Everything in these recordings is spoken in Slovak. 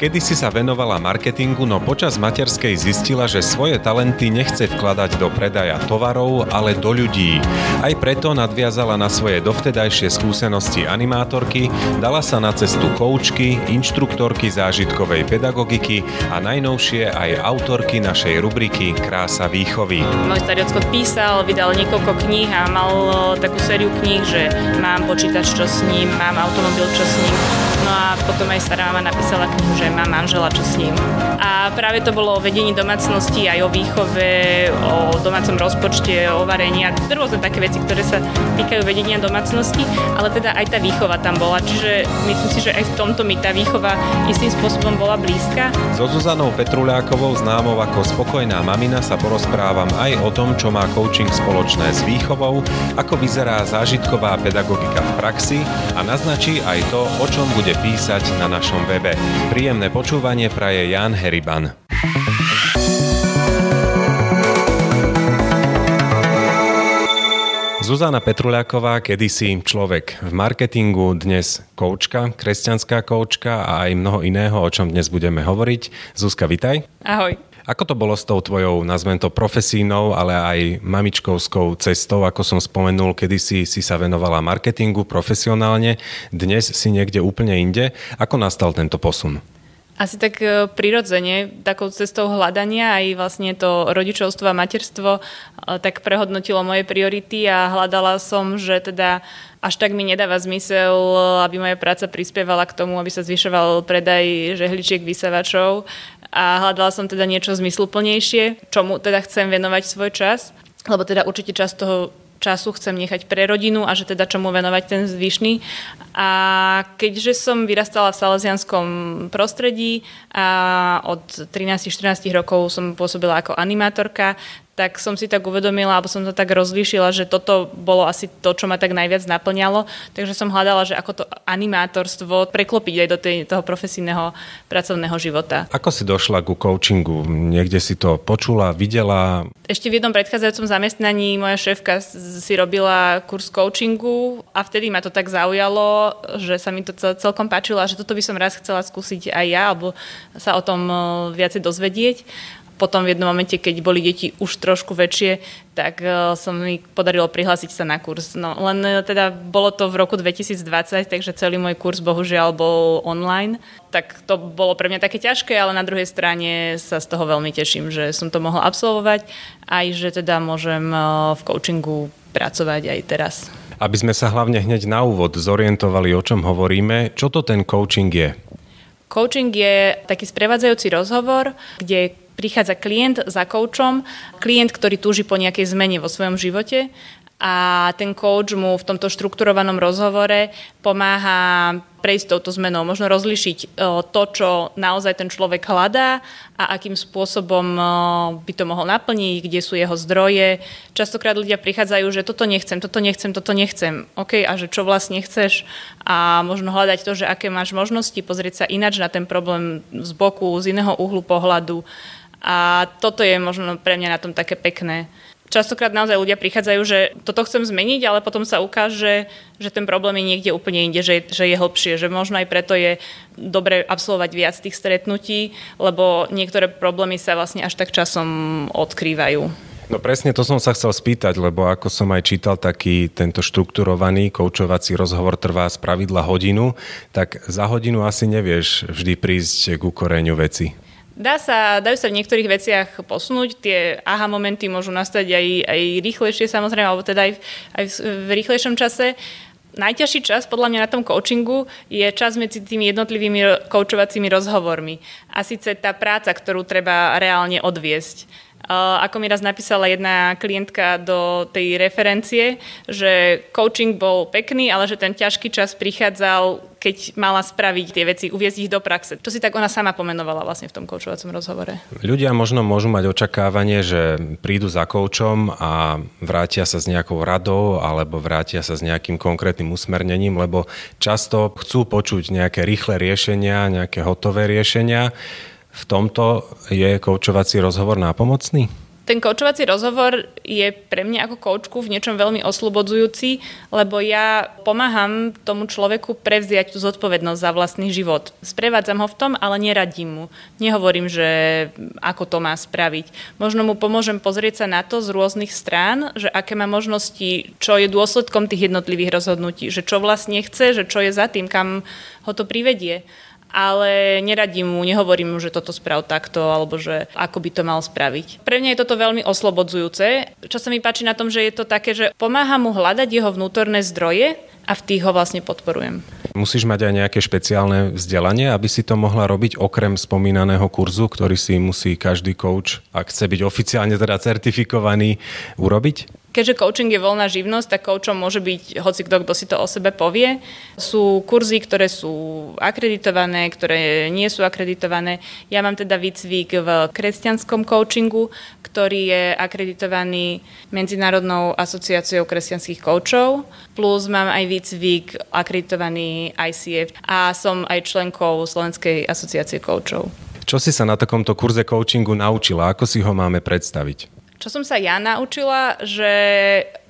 Kedysi sa venovala marketingu, no počas materskej zistila, že svoje talenty nechce vkladať do predaja tovarov, ale do ľudí. Aj preto nadviazala na svoje dovtedajšie skúsenosti animátorky, dala sa na cestu koučky, inštruktorky zážitkovej pedagogiky a najnovšie aj autorky našej rubriky Krása výchovy. Môj starý ocko písal, vydal niekoľko kníh a mal takú sériu kníh, že mám počítač, čo s ním, mám automobil, čo s ním. No a potom aj stará mama napísala knihu, že mám manžela, čo s ním. A práve to bolo o vedení domácnosti, aj o výchove, o domácom rozpočte, o varení a rôzne také veci, ktoré sa týkajú vedenia domácnosti, ale teda aj tá výchova tam bola. Čiže myslím si, že aj v tomto mi tá výchova istým spôsobom bola blízka. So Zuzanou Petruľákovou, známou ako Spokojná mamina, sa porozprávam aj o tom, čo má coaching spoločné s výchovou, ako vyzerá zážitková pedagogika v praxi a naznačí aj to, o čom bude písať na našom webe. Príjemné počúvanie praje Ján Heriban. Zuzana Petruľáková, kedysi človek v marketingu, dnes koučka, kresťanská koučka a aj mnoho iného, o čom dnes budeme hovoriť. Zuzka, vitaj. Ahoj. Ako to bolo s tou tvojou, nazvem to, profesínou, ale aj mamičkovskou cestou? Ako som spomenul, kedysi si sa venovala marketingu profesionálne, dnes si niekde úplne inde. Ako nastal tento posun? Asi tak prirodzene, takou cestou hľadania, aj vlastne to rodičovstvo a materstvo tak prehodnotilo moje priority a hľadala som, že teda až tak mi nedáva zmysel, aby moja práca prispievala k tomu, aby sa zvyšoval predaj žehličiek, vysavačov, a hľadala som teda niečo zmysluplnejšie, čomu teda chcem venovať svoj čas, lebo teda určite čas toho času chcem nechať pre rodinu a že teda čomu venovať ten zvyšný. A keďže som vyrastala v salezianskom prostredí a od 13-14 rokov som pôsobila ako animátorka, tak som si tak uvedomila, alebo som to tak rozlíšila, že toto bolo asi to, čo ma tak najviac naplňalo. Takže som hľadala, že ako to animátorstvo preklopiť aj do toho profesijného pracovného života. Ako si došla ku coachingu? Niekde si to počula, videla? Ešte v jednom predchádzajúcom zamestnaní moja šéfka si robila kurz coachingu a vtedy ma to tak zaujalo, že sa mi to celkom páčilo a že toto by som raz chcela skúsiť aj ja, alebo sa o tom viacej dozvedieť. Potom v jednom momente, keď boli deti už trošku väčšie, tak sa mi podarilo prihlásiť sa na kurz. No, len teda bolo to v roku 2020, takže celý môj kurz bohužiaľ bol online. Tak to bolo pre mňa také ťažké, ale na druhej strane sa z toho veľmi teším, že som to mohla absolvovať, aj že teda môžem v coachingu pracovať aj teraz. Aby sme sa hlavne hneď na úvod zorientovali, o čom hovoríme, čo to ten coaching je? Coaching je taký sprevádzajúci rozhovor, kde prichádza klient za koučom, klient, ktorý túži po nejakej zmene vo svojom živote a ten kouč mu v tomto štrukturovanom rozhovore pomáha prejsť touto zmenou, možno rozlišiť to, čo naozaj ten človek hľadá a akým spôsobom by to mohol naplniť, kde sú jeho zdroje. Častokrát ľudia prichádzajú, že toto nechcem. OK, a že čo vlastne chceš? A možno hľadať to, že aké máš možnosti, pozrieť sa ináč na ten problém z boku, z iného uhlu pohľadu. A toto je možno pre mňa na tom také pekné. Častokrát naozaj ľudia prichádzajú, že toto chcem zmeniť, ale potom sa ukáže, že ten problém je niekde úplne inde, že je hlbšie, že možno aj preto je dobre absolvovať viac tých stretnutí, lebo niektoré problémy sa vlastne až tak časom odkrývajú. No presne, to som sa chcel spýtať, lebo ako som aj čítal, taký tento štrukturovaný koučovací rozhovor trvá spravidla hodinu, tak za hodinu asi nevieš vždy prísť k koreňu veci. Dajú sa v niektorých veciach posunúť, tie aha momenty môžu nastať aj rýchlejšie samozrejme, alebo teda aj v rýchlejšom čase. Najťažší čas podľa mňa na tom coachingu je čas medzi tými jednotlivými coachovacími rozhovormi a síce tá práca, ktorú treba reálne odviesť. Ako mi raz napísala jedna klientka do tej referencie, že coaching bol pekný, ale že ten ťažký čas prichádzal, keď mala spraviť tie veci, uviesť ich do praxe. To si tak ona sama pomenovala vlastne v tom coachovacom rozhovore. Ľudia možno môžu mať očakávanie, že prídu za coachom a vrátia sa s nejakou radou alebo vrátia sa s nejakým konkrétnym usmernením, lebo často chcú počuť nejaké rýchle riešenia, nejaké hotové riešenia. V tomto je koučovací rozhovor nápomocný? ten koučovací rozhovor je pre mňa ako koučku v niečom veľmi oslobodzujúci, lebo ja pomáham tomu človeku prevziať tú zodpovednosť za vlastný život. Sprevádzam ho v tom, ale neradím mu. Nehovorím, že ako to má spraviť. Možno mu pomôžem pozrieť sa na to z rôznych strán, že aké má možnosti, čo je dôsledkom tých jednotlivých rozhodnutí, že čo vlastne chce, že čo je za tým, kam ho to privedie. Ale neradím mu, nehovorím mu, že toto sprav takto, alebo že ako by to mal spraviť. Pre mňa je toto veľmi oslobodzujúce. Čo sa mi páči na tom, že je to také, že pomáha mu hľadať jeho vnútorné zdroje a v tých ho vlastne podporujem. Musíš mať aj nejaké špeciálne vzdelanie, aby si to mohla robiť okrem spomínaného kurzu, ktorý si musí každý coach, ak chce byť oficiálne teda certifikovaný, urobiť? Keďže coaching je voľná živnosť, tak coachom môže byť hocikto, kto si to o sebe povie. Sú kurzy, ktoré sú akreditované, ktoré nie sú akreditované. Ja mám teda výcvik v kresťanskom coachingu, ktorý je akreditovaný Medzinárodnou asociáciou kresťanských coachov, plus mám aj výcvik akreditovaný ICF a som aj členkou Slovenskej asociácie coachov. Čo si sa na takomto kurze coachingu naučila? Ako si ho máme predstaviť? Čo som sa ja naučila, že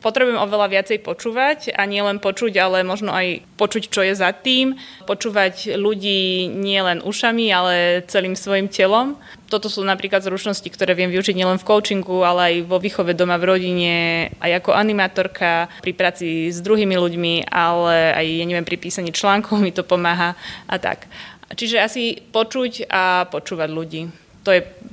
potrebujem oveľa viacej počúvať a nie len počuť, ale možno aj počuť, čo je za tým. Počúvať ľudí nie len ušami, ale celým svojim telom. Toto sú napríklad zručnosti, ktoré viem využiť nielen v coachingu, ale aj vo výchove doma v rodine, aj ako animátorka, pri práci s druhými ľuďmi, ale aj pri písaní článkov mi to pomáha a tak. Čiže asi počuť a počúvať ľudí.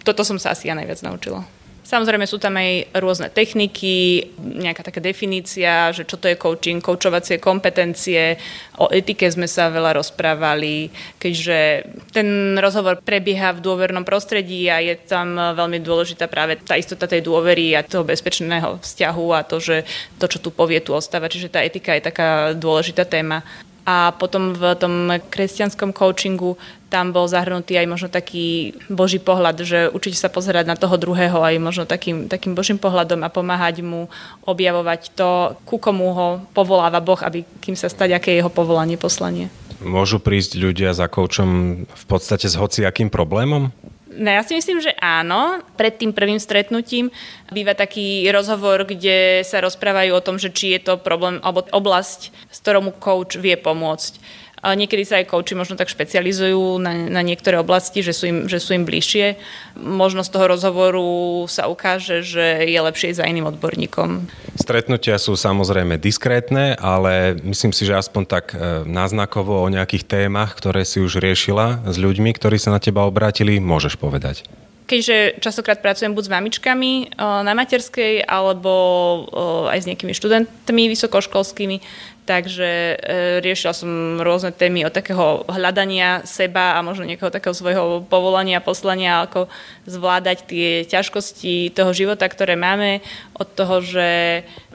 Toto som sa asi ja najviac naučila. Samozrejme sú tam aj rôzne techniky, nejaká taká definícia, že čo to je coaching, coachovacie kompetencie, o etike sme sa veľa rozprávali, keďže ten rozhovor prebieha v dôvernom prostredí a je tam veľmi dôležitá práve tá istota tej dôvery a toho bezpečného vzťahu a to, že to, čo tu povie, tu ostáva, čiže tá etika je taká dôležitá téma. A potom v tom kresťanskom coachingu tam bol zahrnutý aj možno taký Boží pohľad, že učiť sa pozerať na toho druhého aj možno takým Božím pohľadom a pomáhať mu objavovať to, ku komu ho povoláva Boh, aby kým sa stať, aké je jeho povolanie, poslanie. Môžu prísť ľudia za coachom v podstate s hociakým problémom? No ja si myslím, že áno. Pred tým prvým stretnutím býva taký rozhovor, kde sa rozprávajú o tom, že či je to problém alebo oblasť, s ktorou mu coach vie pomôcť. Niekedy sa aj coachi možno tak špecializujú na niektoré oblasti, že sú im bližšie. Možno z toho rozhovoru sa ukáže, že je lepšie ísť za iným odborníkom. Stretnutia sú samozrejme diskrétne, ale myslím si, že aspoň tak náznakovo o nejakých témach, ktoré si už riešila s ľuďmi, ktorí sa na teba obrátili, môžeš povedať. Keďže častokrát pracujem buď s mamičkami na materskej, alebo aj s nejakými študentmi vysokoškolskými, takže riešila som rôzne témy od takého hľadania seba a možno nejakého takého svojho povolania, poslania, ako zvládať tie ťažkosti toho života, ktoré máme, od toho, že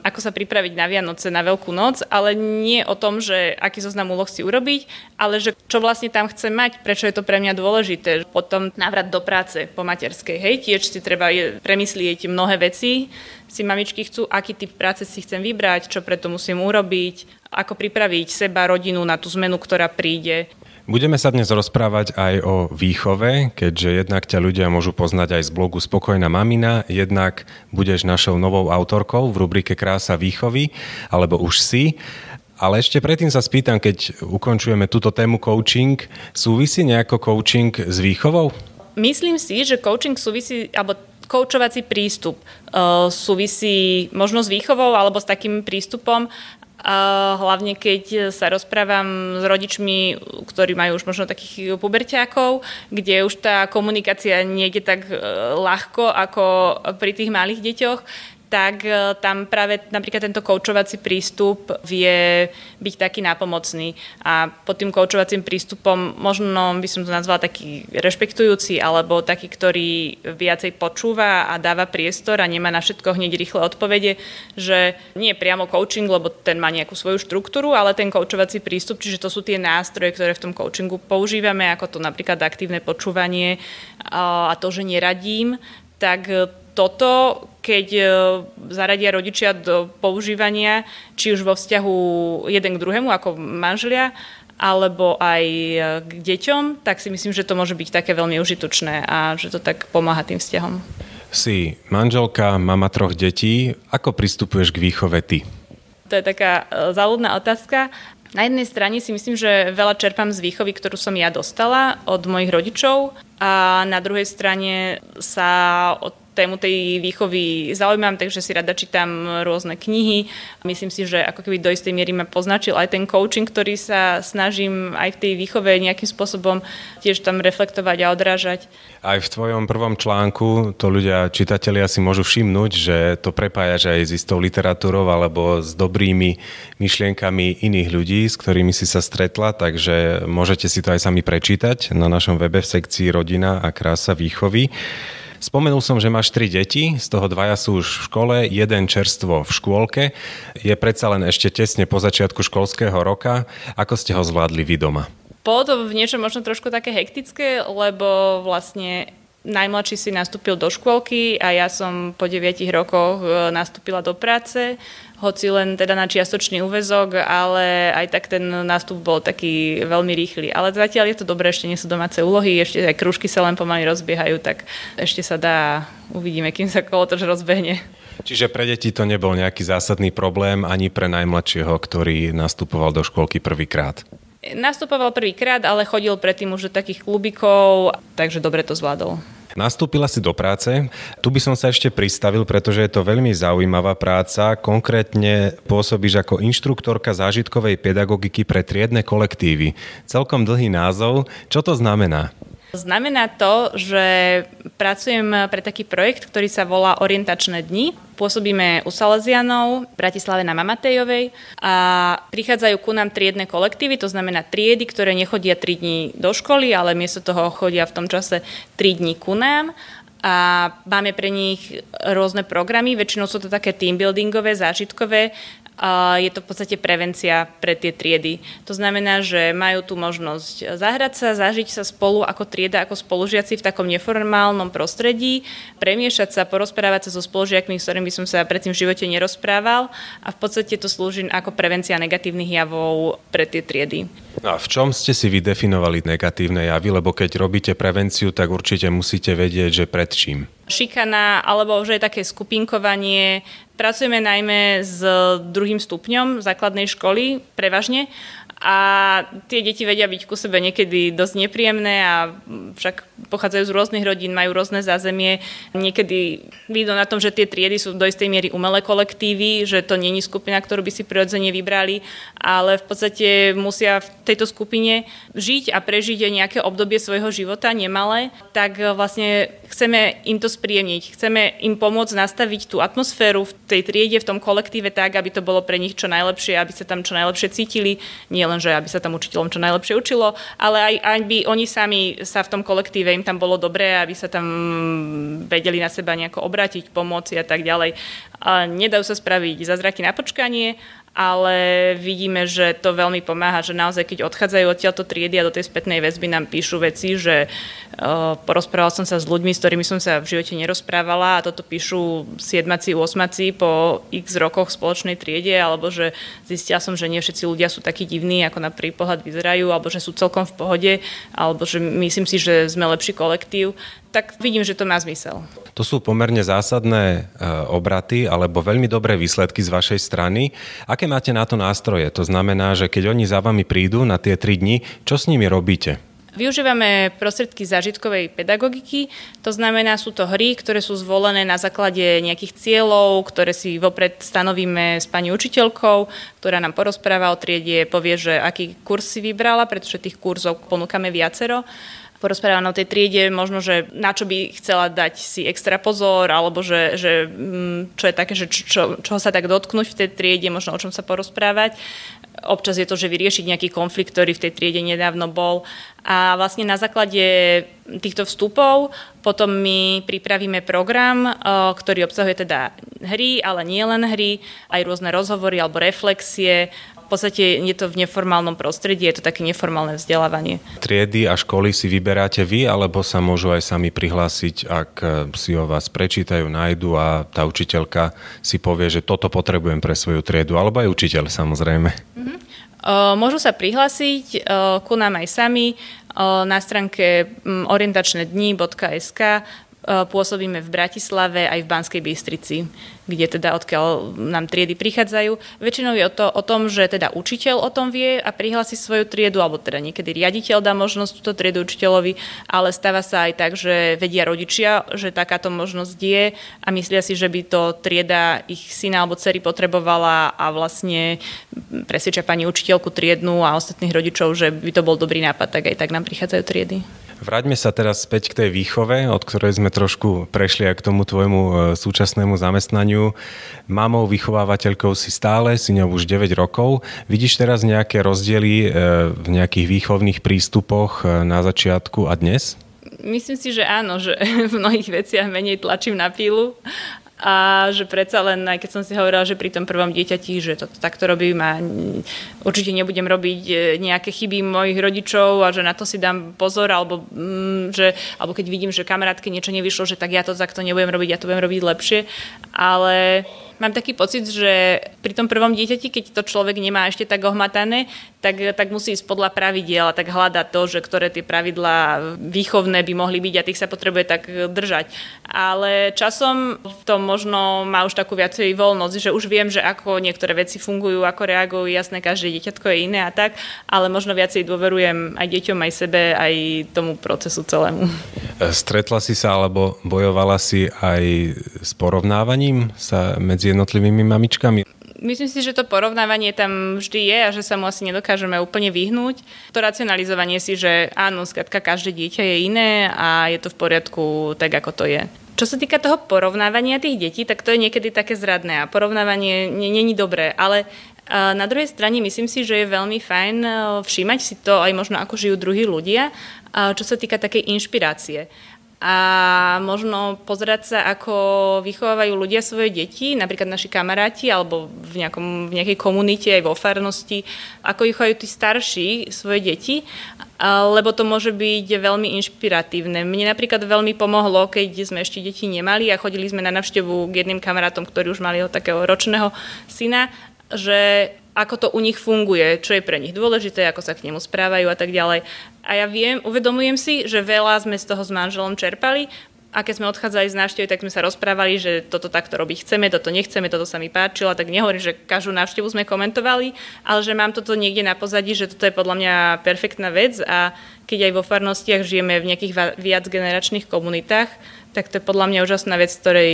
ako sa pripraviť na Vianoce, na Veľkú noc, ale nie o tom, že aký zoznam úloh si urobiť, ale že čo vlastne tam chcem mať, prečo je to pre mňa dôležité. Potom návrat do práce po materskej, hej, tiež si treba premyslieť mnohé veci, si mamičky chcú, aký typ práce si chcem vybrať, čo preto musím urobiť, ako pripraviť seba, rodinu na tú zmenu, ktorá príde. Budeme sa dnes rozprávať aj o výchove, keďže jednak ťa ľudia môžu poznať aj z blogu Spokojná mamina, jednak budeš našou novou autorkou v rubrike Krása výchovy, alebo už si. Ale ešte predtým sa spýtam, keď ukončujeme túto tému coaching, súvisí nejako coaching s výchovou? Myslím si, že coaching súvisí, alebo koučovací prístup súvisí možno s výchovou alebo s takým prístupom, hlavne keď sa rozprávam s rodičmi, ktorí majú už možno takých puberťákov, kde už tá komunikácia nejde tak ľahko ako pri tých malých deťoch, tak tam práve napríklad tento koučovací prístup vie byť taký nápomocný. A pod tým koučovacím prístupom možno by som to nazvala taký rešpektujúci, alebo taký, ktorý viacej počúva a dáva priestor a nemá na všetko hneď rýchle odpovede, že nie je priamo coaching, lebo ten má nejakú svoju štruktúru, ale ten koučovací prístup, čiže to sú tie nástroje, ktoré v tom coachingu používame, ako to napríklad aktívne počúvanie a to, že neradím, tak toto, keď zaradia rodičia do používania, či už vo vzťahu jeden k druhému, ako manželia, alebo aj k deťom, tak si myslím, že to môže byť také veľmi užitočné a že to tak pomáha tým vzťahom. V Si manželka, mama troch detí. Ako pristupuješ k výchove ty? To je taká záľudná otázka. Na jednej strane si myslím, že veľa čerpám z výchovy, ktorú som ja dostala od mojich rodičov, a na druhej strane sa od tému tej výchovy zaujímam, takže si rada čítam rôzne knihy. Myslím si, že ako keby do istej miery ma poznačil aj ten coaching, ktorý sa snažím aj v tej výchove nejakým spôsobom tiež tam reflektovať a odrážať. Aj v tvojom prvom článku to ľudia, čitatelia si môžu všimnúť, že to prepájaš aj s istou literatúrou alebo s dobrými myšlienkami iných ľudí, s ktorými si sa stretla, takže môžete si to aj sami prečítať na našom webe v sekcii Rodina a krása výchovy. Spomenul som, že máš 3 deti, z toho 2 sú už v škole, 1 čerstvo v škôlke. Je predsa len ešte tesne po začiatku školského roka. Ako ste ho zvládli vy doma? Bolo to v niečom možno trošku také hektické, lebo vlastne najmladší si nastúpil do škôlky a ja som po 9 rokoch nastúpila do práce, hoci len teda na čiastočný úväzok, ale aj tak ten nástup bol taký veľmi rýchly. Ale zatiaľ je to dobré, ešte nie sú domáce úlohy, ešte aj krúžky sa len pomaly rozbiehajú, tak ešte sa dá, uvidíme, kým sa kolotoč rozbehne. Čiže pre deti to nebol nejaký zásadný problém ani pre najmladšieho, ktorý nastupoval do škôlky prvýkrát? Nastupoval prvýkrát, ale chodil predtým už do takých klubikov, takže dobre to zvládol. Nastúpila si do práce. Tu by som sa ešte pristavil, pretože je to veľmi zaujímavá práca. Konkrétne pôsobíš ako inštruktorka zážitkovej pedagogiky pre triedne kolektívy. Celkom dlhý názov. Čo to znamená? Znamená to, že pracujem pre taký projekt, ktorý sa volá Orientačné dni. Pôsobíme u Salezianov, v Bratislave na Mamatejovej a prichádzajú ku nám triedne kolektívy, to znamená triedy, ktoré nechodia 3 dní do školy, ale miesto toho chodia v tom čase 3 dní ku nám. A máme pre nich rôzne programy, väčšinou sú to také teambuildingové, zážitkové. Je to v podstate prevencia pre tie triedy. To znamená, že majú tu možnosť zahrať sa, zažiť sa spolu ako trieda, ako spolužiaci v takom neformálnom prostredí, premiešať sa, porozprávať sa so spolužiakmi, s ktorými som sa predtým v živote nerozprával, a v podstate to slúži ako prevencia negatívnych javov pre tie triedy. No a v čom ste si vydefinovali negatívne javy? Lebo keď robíte prevenciu, tak určite musíte vedieť, že pred čím. Šikana, alebo už aj také skupinkovanie. Pracujeme najmä s 2. stupňom základnej školy, prevažne. A tie deti vedia byť ku sebe niekedy dosť nepríjemné a však pochádzajú z rôznych rodín, majú rôzne zázemie. Niekedy vidno na tom, že tie triedy sú do istej miery umelé kolektívy, že to nie je skupina, ktorú by si prirodzene vybrali, ale v podstate musia v tejto skupine žiť a prežiť nejaké obdobie svojho života, nemalé. Tak vlastne chceme im to spríjemniť, chceme im pomôcť nastaviť tú atmosféru v tej triede, v tom kolektíve tak, aby to bolo pre nich čo najlepšie, aby sa tam čo najlepšie cítili, nielenže aby sa tam učiteľom čo najlepšie učilo, ale aj aby oni sami sa v tom kolektíve, im tam bolo dobré, aby sa tam vedeli na seba nejako obrátiť, pomôcť a tak ďalej. A nedajú sa spraviť zázraky na počkanie, ale vidíme, že to veľmi pomáha, že naozaj, keď odchádzajú odtiaľto triedy a do tej spätnej väzby nám píšu veci, že porozprával som sa s ľuďmi, s ktorými som sa v živote nerozprávala, a toto píšu siedmaci, osmaci po x rokoch v spoločnej triede, alebo že zistila som, že nie všetci ľudia sú takí divní, ako na prvý pohľad vyzerajú, alebo že sú celkom v pohode, alebo že myslím si, že sme lepší kolektív. Tak vidím, že to má zmysel. To sú pomerne zásadné obraty alebo veľmi dobré výsledky z vašej strany. Aké máte na to nástroje? To znamená, že keď oni za vami prídu na tie 3 dni, čo s nimi robíte? Využívame prostriedky zážitkovej pedagogiky, to znamená, sú to hry, ktoré sú zvolené na základe nejakých cieľov, ktoré si vopred stanovíme s pani učiteľkou, ktorá nám porozpráva o triede, povie, že aký kurz si vybrala, pretože tých kurzov ponúkame viacero. Porozprávaná o tej triede, možno, že na čo by chcela dať si extra pozor, alebo že čo je také, že čo sa tak dotknúť v tej triede, možno o čom sa porozprávať. Občas je to, že vyriešiť nejaký konflikt, ktorý v tej triede nedávno bol. A vlastne na základe týchto vstupov potom my pripravíme program, ktorý obsahuje teda hry, ale nie len hry, aj rôzne rozhovory alebo reflexie. V podstate je to v neformálnom prostredí, je to také neformálne vzdelávanie. Triedy a školy si vyberáte vy, alebo sa môžu aj sami prihlásiť, ak si o vás prečítajú, nájdu a tá učiteľka si povie, že toto potrebujem pre svoju triedu, alebo aj učiteľ samozrejme. Môžu sa prihlásiť ku nám aj sami na stránke orientačnedni.sk pôsobíme v Bratislave aj v Banskej Bystrici, kde teda odkiaľ nám triedy prichádzajú. Väčšinou je o tom, že teda učiteľ o tom vie a prihlási svoju triedu, alebo teda niekedy riaditeľ dá možnosť túto triedu učiteľovi, ale stáva sa aj tak, že vedia rodičia, že takáto možnosť je a myslia si, že by to trieda ich syna alebo dcery potrebovala a vlastne presvedčia pani učiteľku triednu a ostatných rodičov, že by to bol dobrý nápad, tak aj tak nám prichádzajú triedy. Vráťme sa teraz späť k tej výchove, od ktorej sme trošku prešli aj k tomu tvojmu súčasnému zamestnaniu. Mamou, vychovávateľkou si stále, si ňou už 9 rokov. Vidíš teraz nejaké rozdiely v nejakých výchovných prístupoch na začiatku a dnes? Myslím si, že áno, že v mnohých veciach menej tlačím na pílu. A že predsa len, aj keď som si hovorila, že pri tom prvom dieťati, že to takto robím a určite nebudem robiť nejaké chyby mojich rodičov a že na to si dám pozor, alebo keď vidím, že kamarátke niečo nevyšlo, že tak ja to takto nebudem robiť, ja to budem robiť lepšie. Ale mám taký pocit, že pri tom prvom dieťati, keď to človek nemá ešte tak ohmatané, tak musí ísť podľa pravidiel a tak hľadať to, že ktoré tie pravidlá výchovné by mohli byť a tých sa potrebuje tak držať. Ale časom v tom možno má už takú viacej voľnosť, že už viem, že ako niektoré veci fungujú, ako reagujú, jasné, každé dieťatko je iné a tak, ale možno viacej dôverujem aj deťom, aj sebe, aj tomu procesu celému. Stretla si sa alebo bojovala si aj s porovnávaním sa medzi jednotlivými mamičkami? Myslím si, že to porovnávanie tam vždy je a že sa mu asi nedokážeme úplne vyhnúť. To racionalizovanie si, že áno, skrátka každé dieťa je iné a je to v poriadku tak, ako to je. Čo sa týka toho porovnávania tých detí, tak to je niekedy také zradné a porovnávanie nie je dobré, ale na druhej strane myslím si, že je veľmi fajn všímať si to aj možno ako žijú druhí ľudia, čo sa týka takej inšpirácie. A možno pozerať sa, ako vychovávajú ľudia svoje deti, napríklad naši kamaráti, alebo v nejakej komunite, aj vo farnosti, ako vychovajú tí starší svoje deti, lebo to môže byť veľmi inšpiratívne. Mne napríklad veľmi pomohlo, keď sme ešte deti nemali a chodili sme na návštevu k jedným kamarátom, ktorí už mali takého ročného syna, že ako to u nich funguje, čo je pre nich dôležité, ako sa k nemu správajú a tak ďalej. A ja uvedomujem si, že veľa sme z toho s manželom čerpali a keď sme odchádzali z návštevy, tak sme sa rozprávali, že toto takto robiť chceme, toto nechceme, toto sa mi páčilo, tak nehovorím, že každú návštevu sme komentovali, ale že mám toto niekde na pozadí, že toto je podľa mňa perfektná vec a keď aj vo farnostiach žijeme v nejakých viacgeneračných komunitách, tak to je podľa mňa úžasná vec, z ktorej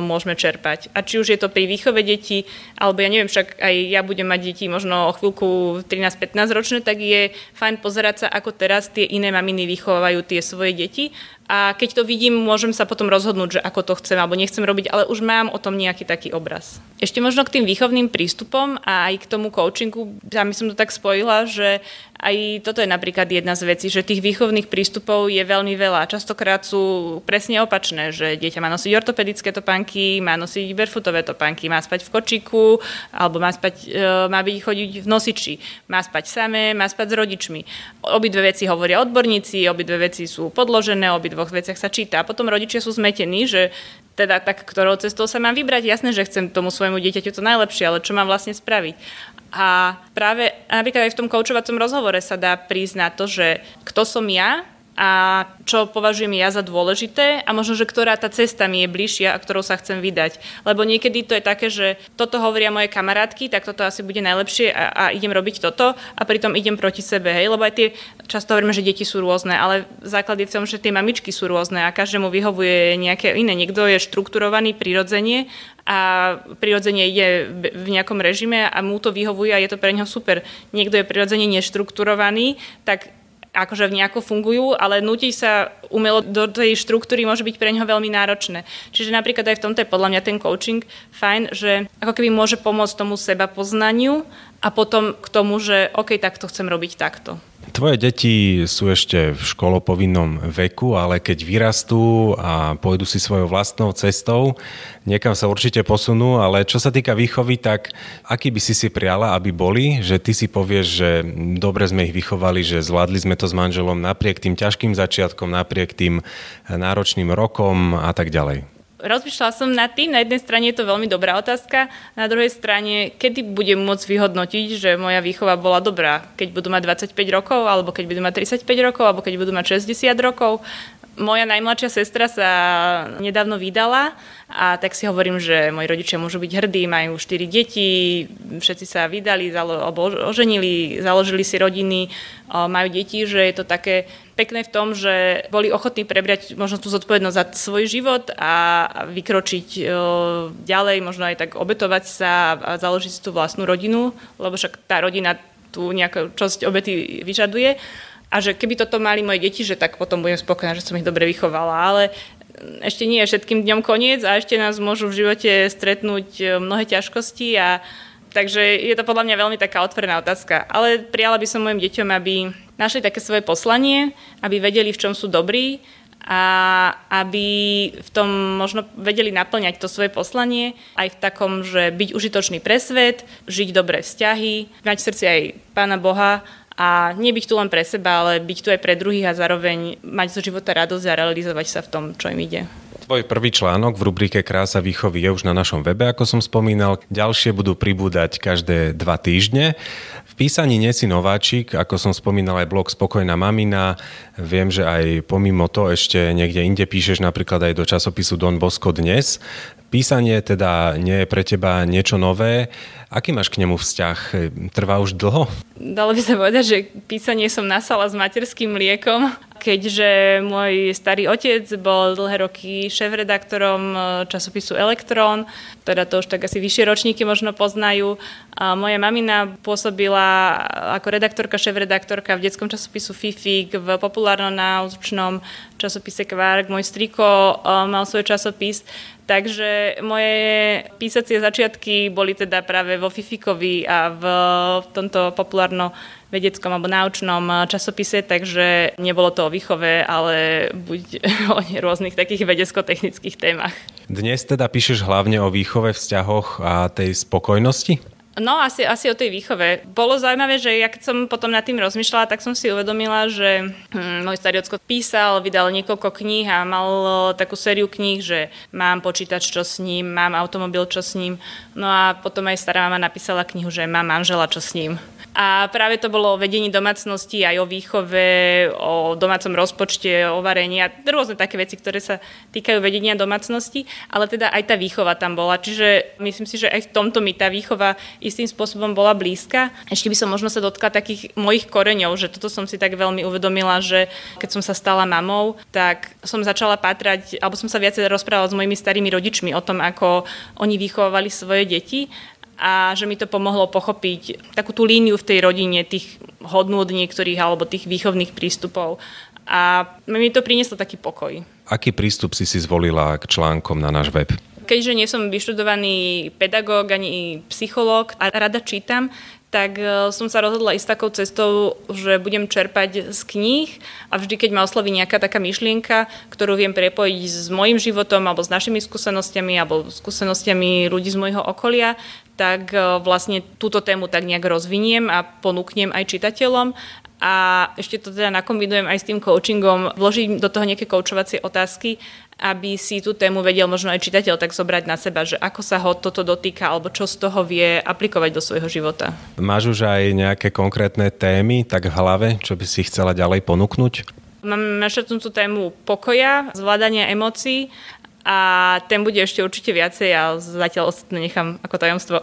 môžeme čerpať. A či už je to pri výchove detí, alebo ja neviem, však aj ja budem mať deti možno o chvíľku 13-15 ročné, tak je fajn pozerať sa, ako teraz tie iné maminy vychovajú tie svoje deti. A keď to vidím, môžem sa potom rozhodnúť, že ako to chcem alebo nechcem robiť, ale už mám o tom nejaký taký obraz. Ešte možno k tým výchovným prístupom a aj k tomu coachingu, ja by som to tak spojila, že aj toto je napríklad jedna z vecí, že tých výchovných prístupov je veľmi veľa. Častokrát sú presne opačné, že dieťa má nosiť ortopedické topánky, má nosiť barefootové topánky, má spať v kočíku, alebo má chodiť v nosiči, má spať samé, má spať s rodičmi. Obidve veci hovoria odborníci, obidve veci sú podložené, obidvoch veciach sa číta. A potom rodičia sú zmetení, že teda tak, ktorou cestou sa mám vybrať. Jasné, že chcem tomu svojmu dieťaťu to najlepšie, ale čo mám vlastne spraviť? A práve napríklad aj v tom koučovacom rozhovore sa dá prísť na to, že kto som ja a čo považujem ja za dôležité a možno, že ktorá tá cesta mi je bližšia a ktorou sa chcem vydať. Lebo niekedy to je také, že toto hovoria moje kamarátky, tak toto asi bude najlepšie a idem robiť toto a pritom idem proti sebe. Hej? Lebo aj tie, často hovoríme, že deti sú rôzne, ale základ je v tom, že tie mamičky sú rôzne a každému vyhovuje nejaké iné. Niekto je štrukturovaný prirodzene a prirodzene ide v nejakom režime a mu to vyhovuje a je to pre neho super. Niekto je prirodzene neštrukturovaný, tak akože nejako fungujú, ale nútiť sa umelo do tej štruktúry môže byť pre ňoho veľmi náročné. Čiže napríklad aj v tomto je podľa mňa ten coaching fajn, že ako keby môže pomôcť tomu sebapoznaniu a potom k tomu, že OK, tak to chcem robiť takto. Tvoje deti sú ešte v školopovinnom veku, ale keď vyrastú a pôjdu si svojou vlastnou cestou, niekam sa určite posunú, ale čo sa týka výchovy, tak aký by si priala, aby boli? Že ty si povieš, že dobre sme ich vychovali, že zvládli sme to s manželom napriek tým ťažkým začiatkom, napriek tým náročným rokom a tak ďalej. Rozmýšľala som nad tým, na jednej strane je to veľmi dobrá otázka, na druhej strane, kedy budem môcť vyhodnotiť, že moja výchova bola dobrá, keď budú mať 25 rokov, alebo keď budú mať 35 rokov, alebo keď budú mať 60 rokov. Moja najmladšia sestra sa nedávno vydala a tak si hovorím, že moji rodičia môžu byť hrdí, majú 4 deti, všetci sa vydali alebo oženili, založili si rodiny, majú deti, že je to také pekné v tom, že boli ochotní prebrať možno tú zodpovednosť za svoj život a vykročiť ďalej, možno aj tak obetovať sa a založiť si tú vlastnú rodinu, lebo však tá rodina tú nejakú časť obety vyžaduje. A že keby toto mali moje deti, že tak potom budem spokojná, že som ich dobre vychovala. Ale ešte nie je všetkým dňom koniec a ešte nás môžu v živote stretnúť mnohé ťažkosti. Takže je to podľa mňa veľmi taká otvorená otázka. Ale prijala by som mojim deťom, aby našli také svoje poslanie, aby vedeli, v čom sú dobrí a aby v tom možno vedeli naplňať to svoje poslanie aj v takom, že byť užitočný pre svet, žiť dobré vzťahy, mať v srdci aj Pána Boha, a nebyť tu len pre seba, ale byť tu aj pre druhých a zároveň mať zo života radosť a realizovať sa v tom, čo im ide. Tvoj prvý článok v rubrike Krása výchovy je už na našom webe, ako som spomínal. Ďalšie budú pribúdať každé 2 týždne. V písaní nie si nováčik, ako som spomínal aj blog Spokojná mamina. Viem, že aj pomimo to ešte niekde inde píšeš, napríklad aj do časopisu Don Bosco Dnes. Písanie teda nie je pre teba niečo nové. Aký máš k nemu vzťah? Trvá už dlho? Dalo by sa povedať, že písanie som nasala s materským mliekom, keďže môj starý otec bol dlhé roky šéfredaktorom časopisu Elektron, teda to už tak asi vyššie ročníky možno poznajú. A moja mamina pôsobila ako redaktorka, šéfredaktorka v detskom časopisu FIFIC, v populárno-náučnom časopise Kvark. Môj strýko mal svoj časopis. Takže moje písacie začiatky boli teda práve vo Fifikovi a v tomto populárno-vedeckom alebo náučnom časopise, takže nebolo to o výchove, ale buď o rôznych takých vedecko-technických témach. Dnes teda píšeš hlavne o výchove, vzťahoch a tej spokojnosti? No, asi o tej výchove. Bolo zaujímavé, že ja keď som potom nad tým rozmýšľala, tak som si uvedomila, že môj starý ocko písal, vydal niekoľko kníh a mal takú sériu kníh, že mám počítač, čo s ním, mám automobil, čo s ním. No a potom aj stará mama napísala knihu, že mám manžela, čo s ním. A práve to bolo o vedení domácnosti, aj o výchove, o domácom rozpočte, o varení a rôzne také veci, ktoré sa týkajú vedenia domácnosti, ale teda aj tá výchova tam bola. Čiže myslím si, že aj v tomto mi tá výchova istým spôsobom bola blízka. Ešte by som možno sa dotkla takých mojich koreňov, že toto som si tak veľmi uvedomila, že keď som sa stala mamou, tak som začala pátrať, alebo som sa viacej rozprávala s mojimi starými rodičmi o tom, ako oni vychovávali svoje deti a že mi to pomohlo pochopiť takú tú líniu v tej rodine, tých hodnôt niektorých alebo tých výchovných prístupov. A mi to prinieslo taký pokoj. Aký prístup si zvolila k článkom na náš web? Keďže nie som vyštudovaný pedagóg ani psychológ a rada čítam, tak som sa rozhodla ísť takou cestou, že budem čerpať z kníh a vždy, keď ma osloví nejaká taká myšlienka, ktorú viem prepojiť s mojím životom alebo s našimi skúsenostiami alebo skúsenostiami ľudí z môjho okolia, tak vlastne túto tému tak nejak rozviniem a ponúknem aj čitateľom. A ešte to teda nakombinujem aj s tým coachingom, vložím do toho nejaké coachovacie otázky, aby si tú tému vedel možno aj čitateľ tak zobrať na seba, že ako sa ho toto dotýka alebo čo z toho vie aplikovať do svojho života. Máš už aj nejaké konkrétne témy tak v hlave, čo by si chcela ďalej ponúknuť? Mám naštartnutú tému pokoja, zvládania emócií a ten bude ešte určite viacej a zatiaľ ostatné nechám ako tajomstvo.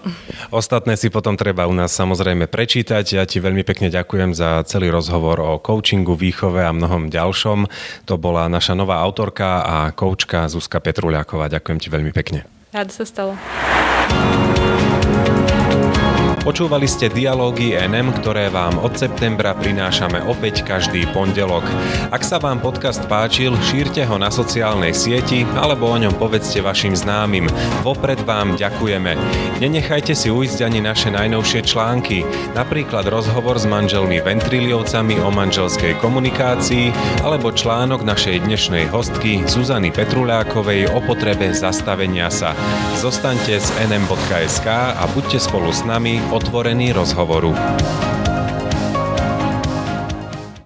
Ostatné si potom treba u nás samozrejme prečítať. Ja ti veľmi pekne ďakujem za celý rozhovor o coachingu, výchove a mnohom ďalšom. To bola naša nová autorka a koučka Zuzka Petruľáková. Ďakujem ti veľmi pekne. Rád sa stalo. Počúvali ste Dialógy NM, ktoré vám od septembra prinášame opäť každý pondelok. Ak sa vám podcast páčil, šírte ho na sociálnej sieti alebo o ňom povedzte vašim známym. Vopred vám ďakujeme. Nenechajte si ujsť ani naše najnovšie články, napríklad rozhovor s manželmi Ventriliovcami o manželskej komunikácii alebo článok našej dnešnej hostky Zuzany Petruľákovej o potrebe zastavenia sa. Zostaňte s NM.sk a buďte spolu s nami otvorení rozhovoru.